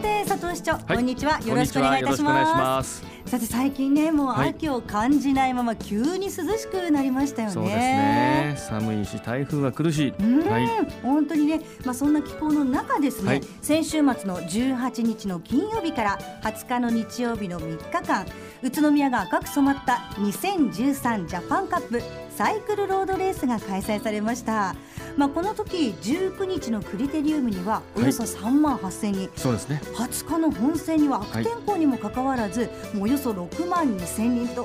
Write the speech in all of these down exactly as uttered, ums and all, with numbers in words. て佐藤市長、はい、こんにちは、よろしくお願いいたします。さて最近ね、もう秋を感じないまま急に涼しくなりましたよね。そうですね、寒いし台風が来るし、うん、はい、本当にね、まあ、そんな気候の中ですね、はい、先週末のじゅうはちにちの金曜日からはつかの日曜日のみっかかん、宇都宮が赤く染まったにせんじゅうさんジャパンカップサイクルロードレースが開催されました。まあ、この時じゅうくにちのクリテリウムにはおよそさんまんはっせんにん、はい、そうですね、はつかの本戦には悪天候にもかかわらず、はい、もうおよそろくまんにせんにんと多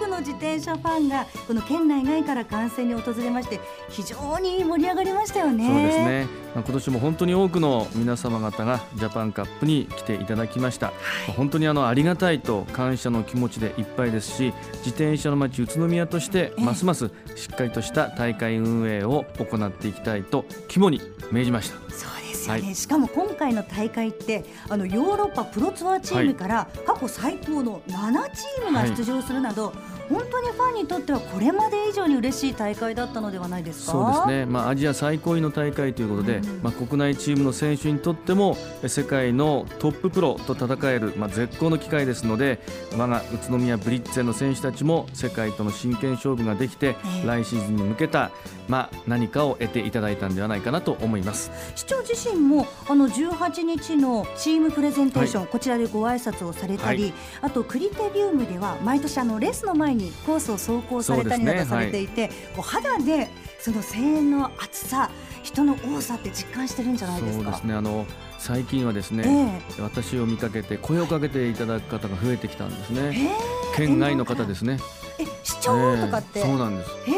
くの自転車ファンがこの県内外から観戦に訪れまして、非常に盛り上がりましたよね。そうですね、まあ、今年も本当に多くの皆様方がジャパンカップに来ていただきました、はい。まあ、本当にあのありがたいと感謝の気持ちでいっぱいですし、自転車の街宇都宮としてますますしっかりとした大会運営を行っていきたいと肝に銘じました。そうですよね、はい、しかも今回の大会ってあのヨーロッパプロツアーチームから過去最高のななチームが出場するなど、はい、本当にファンにとってはこれまで以上に嬉しい大会だったのではないですか。そうですね、まあ、アジア最高位の大会ということで、うん、まあ、国内チームの選手にとっても世界のトッププロと戦える、まあ、絶好の機会ですので、我が宇都宮ブリッツェの選手たちも世界との真剣勝負ができて、えー、来シーズンに向けた、まあ、何かを得ていただいたんではないかなと思います。市長自身もあのじゅうはちにちのチームプレゼンテーション、はい、こちらでご挨拶をされたり、はい、あとクリテリウムでは毎年あのレースの前にコースを走行されたりなどされていて、ね、はい、肌でその声援の熱さ、人の多さって実感してるんじゃないですか。そうですね、あの最近はですね、えー、私を見かけて声をかけていただく方が増えてきたんですね、えー、県外の方ですね、えー、市長とかって、えー、そうなんです、えー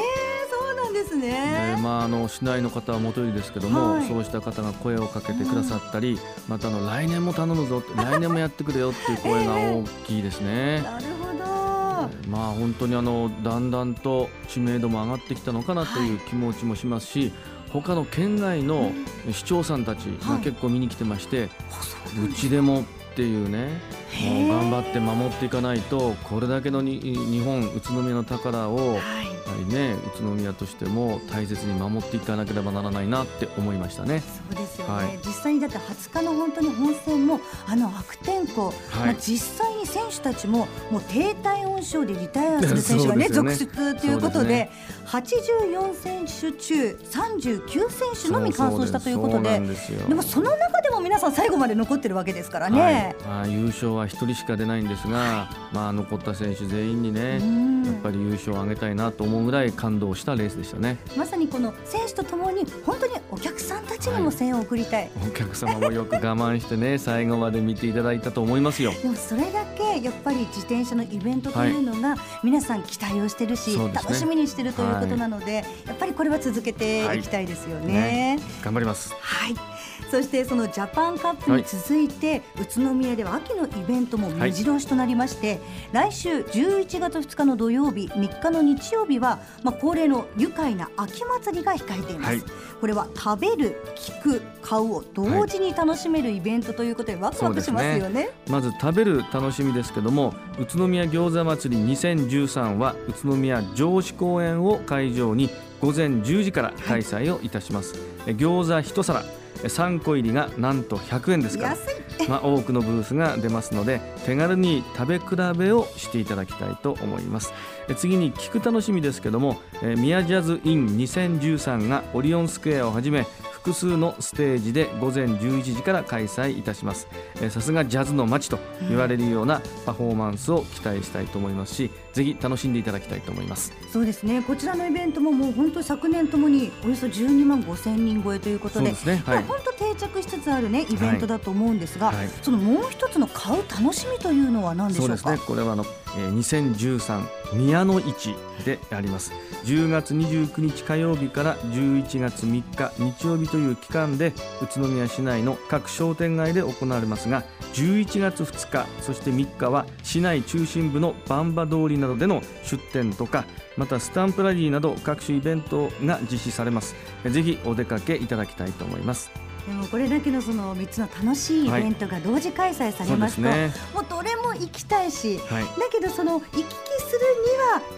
ね、まあ、あの市内の方はもとよりですけども、はい、そうした方が声をかけてくださったり、うん、またあの来年も頼むぞ来年もやってくれよっていう声が大きいですね、えー、なるほど。まあ、本当にあのだんだんと知名度も上がってきたのかなという気持ちもしますし、はい、他の県外の市長さんたちが結構見に来てまして、はい、うちでもっていうね、もう頑張って守っていかないと、これだけのに日本宇都宮の宝を、はい、やはりね、宇都宮としても大切に守っていかなければならないなって思いましたね。そうですよね、はい、実際にだってはつかの本当に本戦もあの悪天候、はい、まあ、実際に選手たちももう低体温症でリタイアする選手が、ね、続出ということで、ね、はちじゅうよんせん手中さんじゅうきゅうせん手のみ完走したということで、でもその中でも皆さん最後まで残ってるわけですからね、はい、まあ、優勝はひとりしか出ないんですが、はい、まあ、残った選手全員にね、やっぱり優勝をあげたいなと思うぐらい感動したレースでしたね。まさにこの選手とともに本当にお客さんたちにも声援を送りたい、はい、お客様もよく我慢してね最後まで見ていただいたと思いますよ。でもそれだけやっぱり自転車のイベントというのが皆さん期待をしてるし、はい、ね、楽しみにしてるということなので、はい、やっぱりこれは続けていきたいですよね、はい、ね、頑張ります、はい。そしてそのジャパンカップに続いて、はい、宇都宮では秋のイベントも目白押しとなりまして、はい、来週じゅういちがつふつかの土曜日、みっかの日曜日は、まあ、恒例の愉快な秋祭りが控えています、はい、これは食べる、聞く、買うを同時に楽しめるイベントということで、はい、ワクワクしますよ ね, ねまず食べる楽しみですけども、宇都宮餃子祭りにせんじゅうさんは宇都宮城址公園を会場にごぜんじゅうじから開催をいたします、はい、餃子一皿さんこ入りがなんとひゃくえんですから、まあ、多くのブースが出ますので手軽に食べ比べをしていただきたいと思います。え次に聞く楽しみですけども、えミヤジャズインにせんじゅうさんがオリオンスクエアをはじめ複数のステージでごぜんじゅういちじから開催いたします。さすがジャズの街と言われるようなパフォーマンスを期待したいと思いますし、ぜひ楽しんでいただきたいと思います。そうですね、こちらのイベントももう本当昨年ともにおよそじゅうにまんごせんにん超えということで、そうですね、はい、本当定着しつつある、ね、イベントだと思うんですが、はいはい、そのもう一つの買う楽しみというのは何でしょうか。そうですね、これはあのにせんじゅうさん宮の市であります。じゅうがつにじゅうくにち火曜日からじゅういちがつみっか日曜日という期間で宇都宮市内の各商店街で行われますが、じゅういちがつふつかそしてみっかは市内中心部のバンバ通りなどでの出店とか、またスタンプラリーなど各種イベントが実施されます。ぜひお出かけいただきたいと思います。でもこれだけのそのみっつの楽しいイベントが同時開催されますと、はい、そうですね、もうどれも行きたいし、はい、だけどその行き来する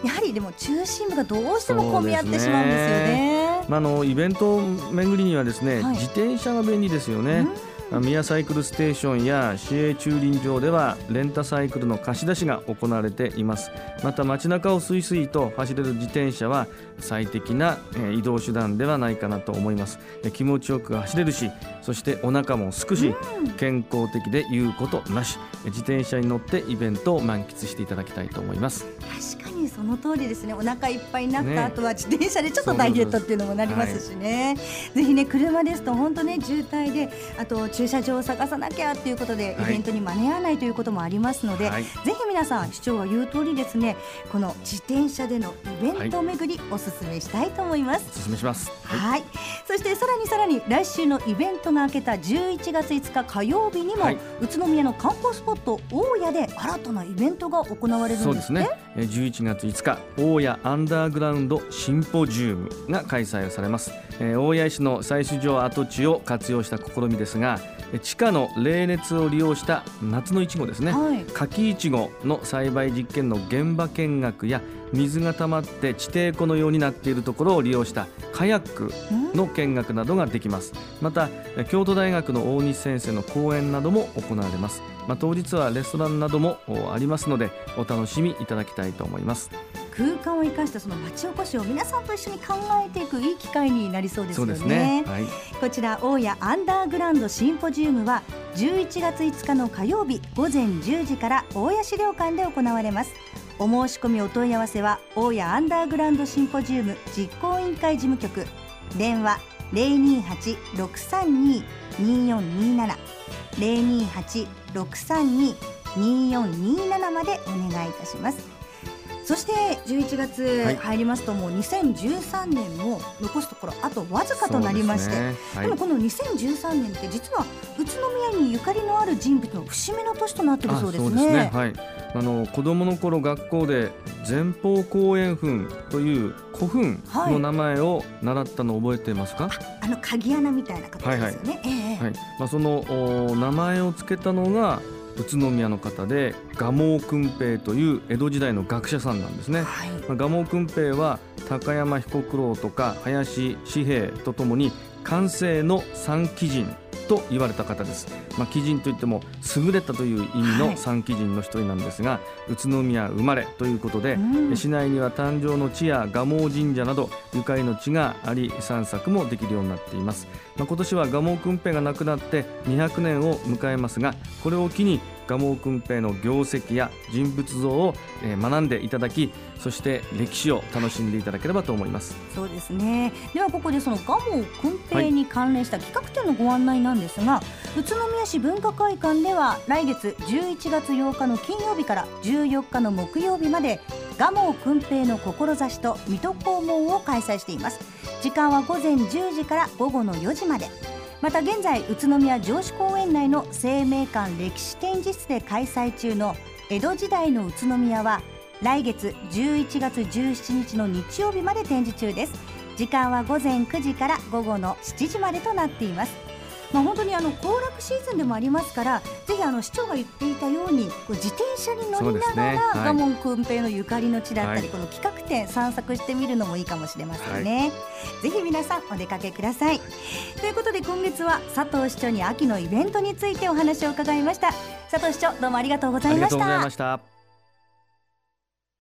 にはやはりでも中心部がどうしても混み合ってしまうんですよね。まあ、あのイベントを巡りにはですね、はい、自転車が便利ですよね、うん、宮サイクルステーションや市営駐輪場ではレンタサイクルの貸し出しが行われています。また街中をすいすいと走れる自転車は最適な移動手段ではないかなと思います。気持ちよく走れるし、そしてお腹もすくし、健康的で言うことなし。自転車に乗ってイベントを満喫していただきたいと思います。確かにその通りですね。お腹いっぱいになった後は自転車でちょっとダイエットっていうのもなりますしね、はい、ぜひね、車ですと本当ね渋滞で、あと駐車場を探さなきゃということでイベントに間に合わないということもありますので、はい、ぜひ皆さん、市長が言う通りですね、この自転車でのイベントを巡りおすすめしたいと思います、はい、おすすめします、はいはい、そしてさらにさらに来週のイベントが明けたじゅういちがついつか火曜日にも、はい、宇都宮の観光スポット大谷で新たなイベントが行われるんですね。そうですね、じゅういちがついつか大谷アンダーグラウンドシンポジウムが開催されます。大谷市の採取場跡地を活用した試みですが、地下の冷熱を利用した夏のいちごですね、はい、柿いちごの栽培実験の現場見学や、水が溜まって地底湖のようになっているところを利用したカヤックの見学などができます。また京都大学の大西先生の講演なども行われます。まあ、当日はレストランなどもありますので、お楽しみいただきたいと思います。空間を生かしたその町おこしを皆さんと一緒に考えていくいい機会になりそうですよね。そうですね、はい、こちら大谷アンダーグラウンドシンポジウムはじゅういちがついつかの火曜日ごぜんじゅうじから大谷資料館で行われます。お申し込みお問い合わせは大谷アンダーグラウンドシンポジウム実行委員会事務局、電話 ゼロにーはち ろくさんにー にーよんにーなな ゼロにーはち ろくさんにー にーよんにーなな までお願いいたします。そしてじゅういちがつ入りますと、もうにせんじゅうさんねんも残すところあとわずかとなりまして、 で,、ねはい、でもこのにせんじゅうさんねんって実は宇都宮にゆかりのある人物の節目の年となっているそうですね。あ、そうですね、はい、あの子どもの頃学校で前方後円墳という古墳の名前を習ったのを覚えていますか。はい、あ, あの鍵穴みたいな形ですよね。その名前を付けたのが宇都宮の方で、蒲生薫平という江戸時代の学者さんなんですね。はい、蒲生薫平は高山彦九郎とか林四平とともに寛政の三奇人と言われた方です。まあ、奇人といっても優れたという意味の三奇人の一人なんですが、はい、宇都宮生まれということで、うん、市内には誕生の地や蒲生神社などゆかりの地があり、散策もできるようになっています。まあ、今年は蒲生薫平が亡くなってにひゃくねんを迎えますが、これを機に蒲生薫平の業績や人物像を学んでいただき、そして歴史を楽しんでいただければと思います。そうですね。ではここでその蒲生薫平に関連した企画展のご案内なんですが、はい、宇都宮市文化会館では来月じゅういちがつようかの金曜日からじゅうよっかの木曜日まで、蒲生薫平の志と水戸黄門を開催しています。時間はごぜんじゅうじからごごのよじまで。また現在宇都宮城址公園内の生命館歴史展示室で開催中の江戸時代の宇都宮は来月じゅういちがつじゅうしちにちの日曜日まで展示中です。時間はごぜんくじからごごのしちじまでとなっています。まあ、本当にあの行楽シーズンでもありますから、ぜひあの市長が言っていたように自転車に乗りながら蒲生薫平のゆかりの地だったり、はい、この企画展散策してみるのもいいかもしれませんね。はい、ぜひ皆さんお出かけください。ということで今月は佐藤市長に秋のイベントについてお話を伺いました。佐藤市長、どうもありがとうございました。ありがとうございました。